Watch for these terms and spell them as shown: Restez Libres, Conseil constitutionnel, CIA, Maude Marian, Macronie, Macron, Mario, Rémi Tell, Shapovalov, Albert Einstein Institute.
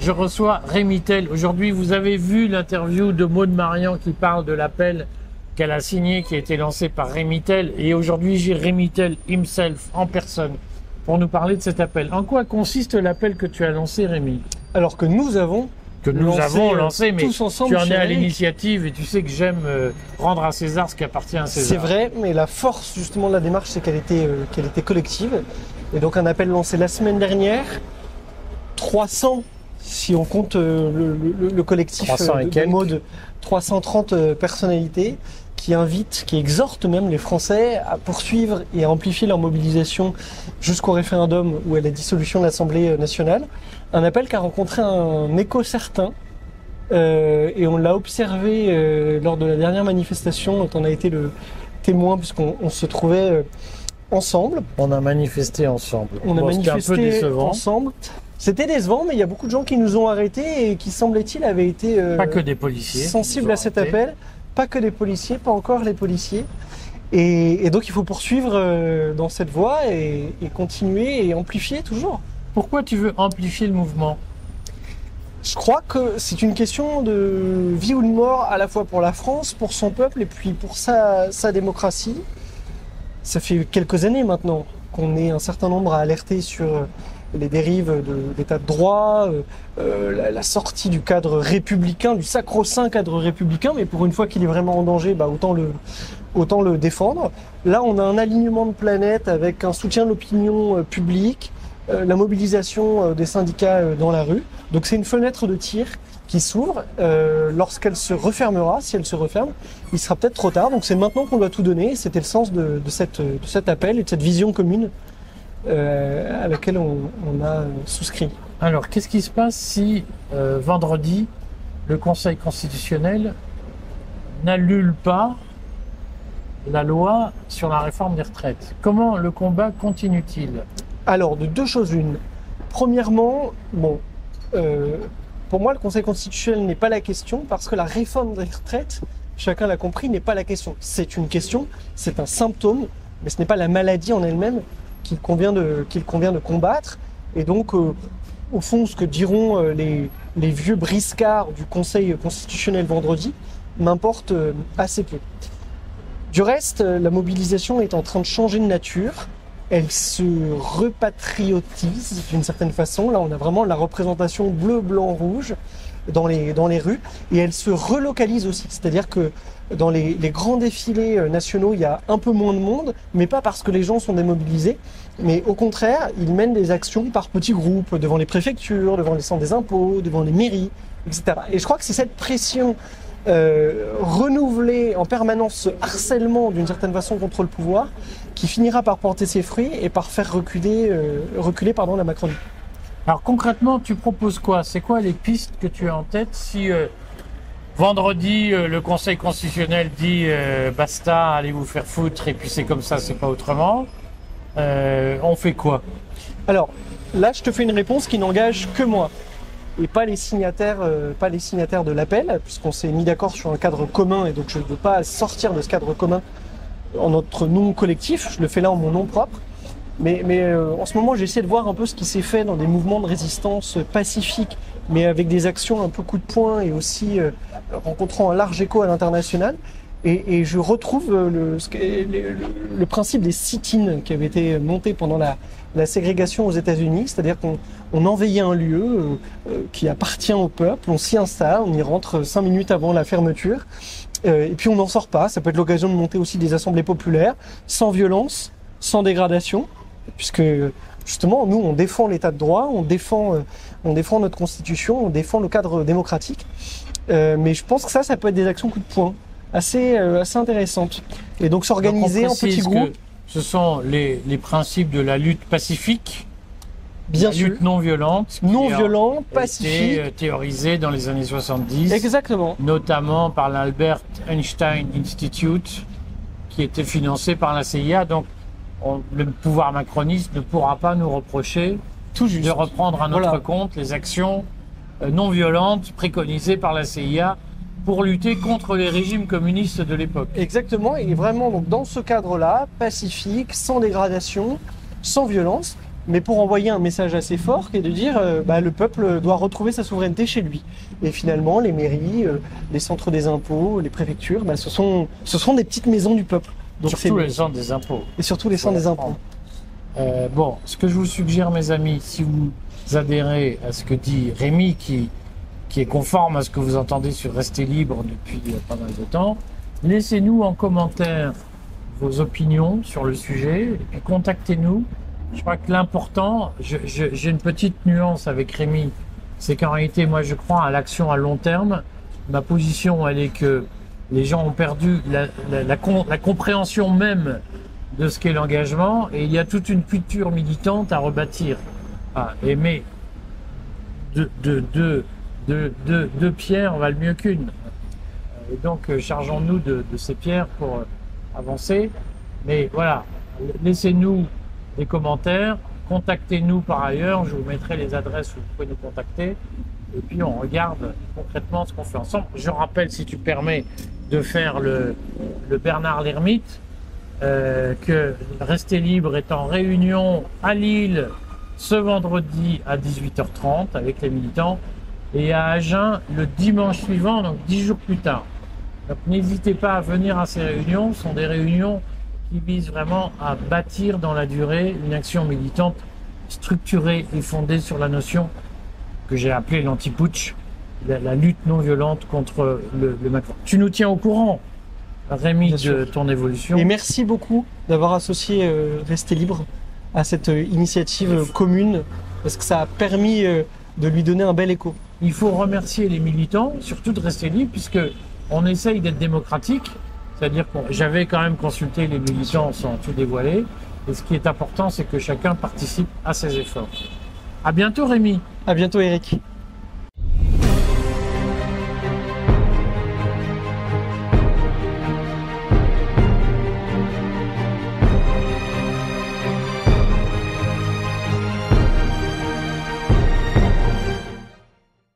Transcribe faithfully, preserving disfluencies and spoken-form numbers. Je reçois Rémi Tell. Aujourd'hui, vous avez vu l'interview de Maude Marian qui parle de l'appel qu'elle a signé, qui a été lancé par Rémi Tell. Et aujourd'hui, j'ai Rémi Tell himself en personne pour nous parler de cet appel. En quoi consiste l'appel que tu as lancé, Rémi? Alors que nous avons que nous lancé, avons lancé, mais tous ensemble, tu en es à l'initiative et tu sais que j'aime euh, rendre à César ce qui appartient à César. C'est vrai, mais la force justement de la démarche, c'est qu'elle était, euh, qu'elle était collective. Et donc un appel lancé la semaine dernière, trois cents si on compte euh, le, le, le collectif euh, de, de Maude, trois cent trente euh, personnalités qui invitent, qui exhortent même les Français à poursuivre et à amplifier leur mobilisation jusqu'au référendum ou à la dissolution de l'Assemblée nationale. Un appel qui a rencontré un écho certain euh, et on l'a observé euh, lors de la dernière manifestation dont on a été le témoin puisqu'on se trouvait euh, ensemble. On a manifesté ensemble. On a manifesté un peu décevant. ensemble. C'était décevant, mais il y a beaucoup de gens qui nous ont arrêtés et qui, semblait-il, avaient été euh, pas que des policiers, sensibles à cet appel. Pas que les policiers, pas encore les policiers. Et, et donc il faut poursuivre euh, dans cette voie et, et continuer et amplifier toujours. Pourquoi tu veux amplifier le mouvement? Je crois que c'est une question de vie ou de mort à la fois pour la France, pour son peuple et puis pour sa, sa démocratie. Ça fait quelques années maintenant qu'on est un certain nombre à alerter sur les dérives de l'état de droit, euh, la, la sortie du cadre républicain, du sacro-saint cadre républicain, mais pour une fois qu'il est vraiment en danger, bah autant le, autant le défendre. Là, on a un alignement de planète avec un soutien de l'opinion euh, publique, euh, la mobilisation euh, des syndicats euh, dans la rue. Donc c'est une fenêtre de tir qui s'ouvre. Euh, lorsqu'elle se refermera, si elle se referme, il sera peut-être trop tard. Donc c'est maintenant qu'on doit tout donner. C'était le sens de, de, cette, de cet appel et de cette vision commune Euh, à laquelle on, on a souscrit. Alors, qu'est-ce qui se passe si euh, vendredi, le Conseil constitutionnel n'annule pas la loi sur la réforme des retraites? Comment le combat continue-t-il? Alors, de deux choses une. Premièrement, bon, euh, pour moi, le Conseil constitutionnel n'est pas la question parce que la réforme des retraites, chacun l'a compris, n'est pas la question. C'est une question, c'est un symptôme, mais ce n'est pas la maladie en elle-même qu'il convient de, qu'il convient de combattre. Et donc, euh, au fond, ce que diront euh, les, les vieux briscards du Conseil constitutionnel vendredi m'importe euh, assez peu. Du reste, euh, la mobilisation est en train de changer de nature. Elle se repatriotise d'une certaine façon. Là, on a vraiment la représentation bleu, blanc, rouge dans les, dans les rues. Et elle se relocalise aussi. C'est-à-dire que dans les, les grands défilés nationaux, il y a un peu moins de monde, mais pas parce que les gens sont démobilisés, mais au contraire, ils mènent des actions par petits groupes, devant les préfectures, devant les centres des impôts, devant les mairies, et cetera. Et je crois que c'est cette pression euh, renouvelée en permanence, ce harcèlement d'une certaine façon contre le pouvoir, qui finira par porter ses fruits et par faire reculer, euh, reculer pardon, la Macronie. Alors concrètement, tu proposes quoi? C'est quoi les pistes que tu as en tête si euh... vendredi, euh, le Conseil constitutionnel dit euh, « basta, allez vous faire foutre » et puis c'est comme ça, c'est pas autrement. Euh, on fait quoi? Alors, là, je te fais une réponse qui n'engage que moi et pas les signataires, euh, pas les signataires de l'appel, puisqu'on s'est mis d'accord sur un cadre commun et donc je ne veux pas sortir de ce cadre commun en notre nom collectif. Je le fais là en mon nom propre. Mais, mais euh, en ce moment, j'essaie de voir un peu ce qui s'est fait dans des mouvements de résistance pacifiques, mais avec des actions un peu coup de poing et aussi euh, rencontrant un large écho à l'international. Et, et je retrouve le, le, le principe des sit-ins qui avait été monté pendant la, la ségrégation aux États-Unis, c'est-à-dire qu'on on envahit un lieu euh, qui appartient au peuple, on s'y installe, on y rentre cinq minutes avant la fermeture, euh, et puis on n'en sort pas. Ça peut être l'occasion de monter aussi des assemblées populaires, sans violence, sans dégradation, puisque justement, nous, on défend l'état de droit, on défend, on défend notre constitution, on défend le cadre démocratique. Euh, mais je pense que ça, ça peut être des actions coup de poing assez, euh, assez intéressantes. Et donc s'organiser en petits groupes. Ce sont les, les principes de la lutte pacifique, bien sûr, lutte non violente, non violente, pacifique, théorisée dans les années soixante-dix, exactement, notamment par l'Albert Einstein Institute, qui était financé par la C I A. Donc On, le pouvoir macroniste ne pourra pas nous reprocher tout juste de reprendre à notre voilà. compte les actions non violentes préconisées par la C I A pour lutter contre les régimes communistes de l'époque. Exactement, et vraiment donc dans ce cadre-là, pacifique, sans dégradation, sans violence, mais pour envoyer un message assez fort qui est de dire euh, bah, le peuple doit retrouver sa souveraineté chez lui. Et finalement, les mairies, euh, les centres des impôts, les préfectures, bah, ce, sont, ce sont des petites maisons du peuple. Donc surtout les centres des impôts. Et surtout les centres des impôts. Euh, bon, ce que je vous suggère, mes amis, si vous adhérez à ce que dit Rémi, qui, qui est conforme à ce que vous entendez sur Restez Libre depuis pas mal de temps, laissez-nous en commentaire vos opinions sur le sujet et puis contactez-nous. Je crois que l'important, j'ai une petite nuance avec Rémi, c'est qu'en réalité, moi, je crois à l'action à long terme. Ma position, elle est que les gens ont perdu la, la, la, la compréhension même de ce qu'est l'engagement et il y a toute une culture militante à rebâtir. Ah, et mais deux de, de, de, de, de pierres valent mieux qu'une. Et donc, chargeons-nous de, de ces pierres pour avancer. Mais voilà, laissez-nous des commentaires, contactez-nous par ailleurs, je vous mettrai les adresses où vous pouvez nous contacter et puis on regarde concrètement ce qu'on fait ensemble. Je rappelle, si tu permets, de faire le, le Bernard l'Ermite, euh, que Restez Libre est en réunion à Lille ce vendredi à dix-huit heures trente avec les militants et à Agen le dimanche suivant, donc dix jours plus tard. Donc n'hésitez pas à venir à ces réunions, ce sont des réunions qui vise vraiment à bâtir dans la durée une action militante structurée et fondée sur la notion que j'ai appelée l'anti-putsch, la, la lutte non violente contre le, le Macron. Tu nous tiens au courant, Rémi, de ton évolution. Et merci beaucoup d'avoir associé euh, Restez Libre à cette euh, initiative euh, commune, parce que ça a permis euh, de lui donner un bel écho. Il faut remercier les militants, surtout de Restez Libre, puisqu'on essaye d'être démocratique. C'est-à-dire que j'avais quand même consulté les militants sans tout dévoiler. Et ce qui est important, c'est que chacun participe à ses efforts. À bientôt, Rémi. À bientôt, Eric.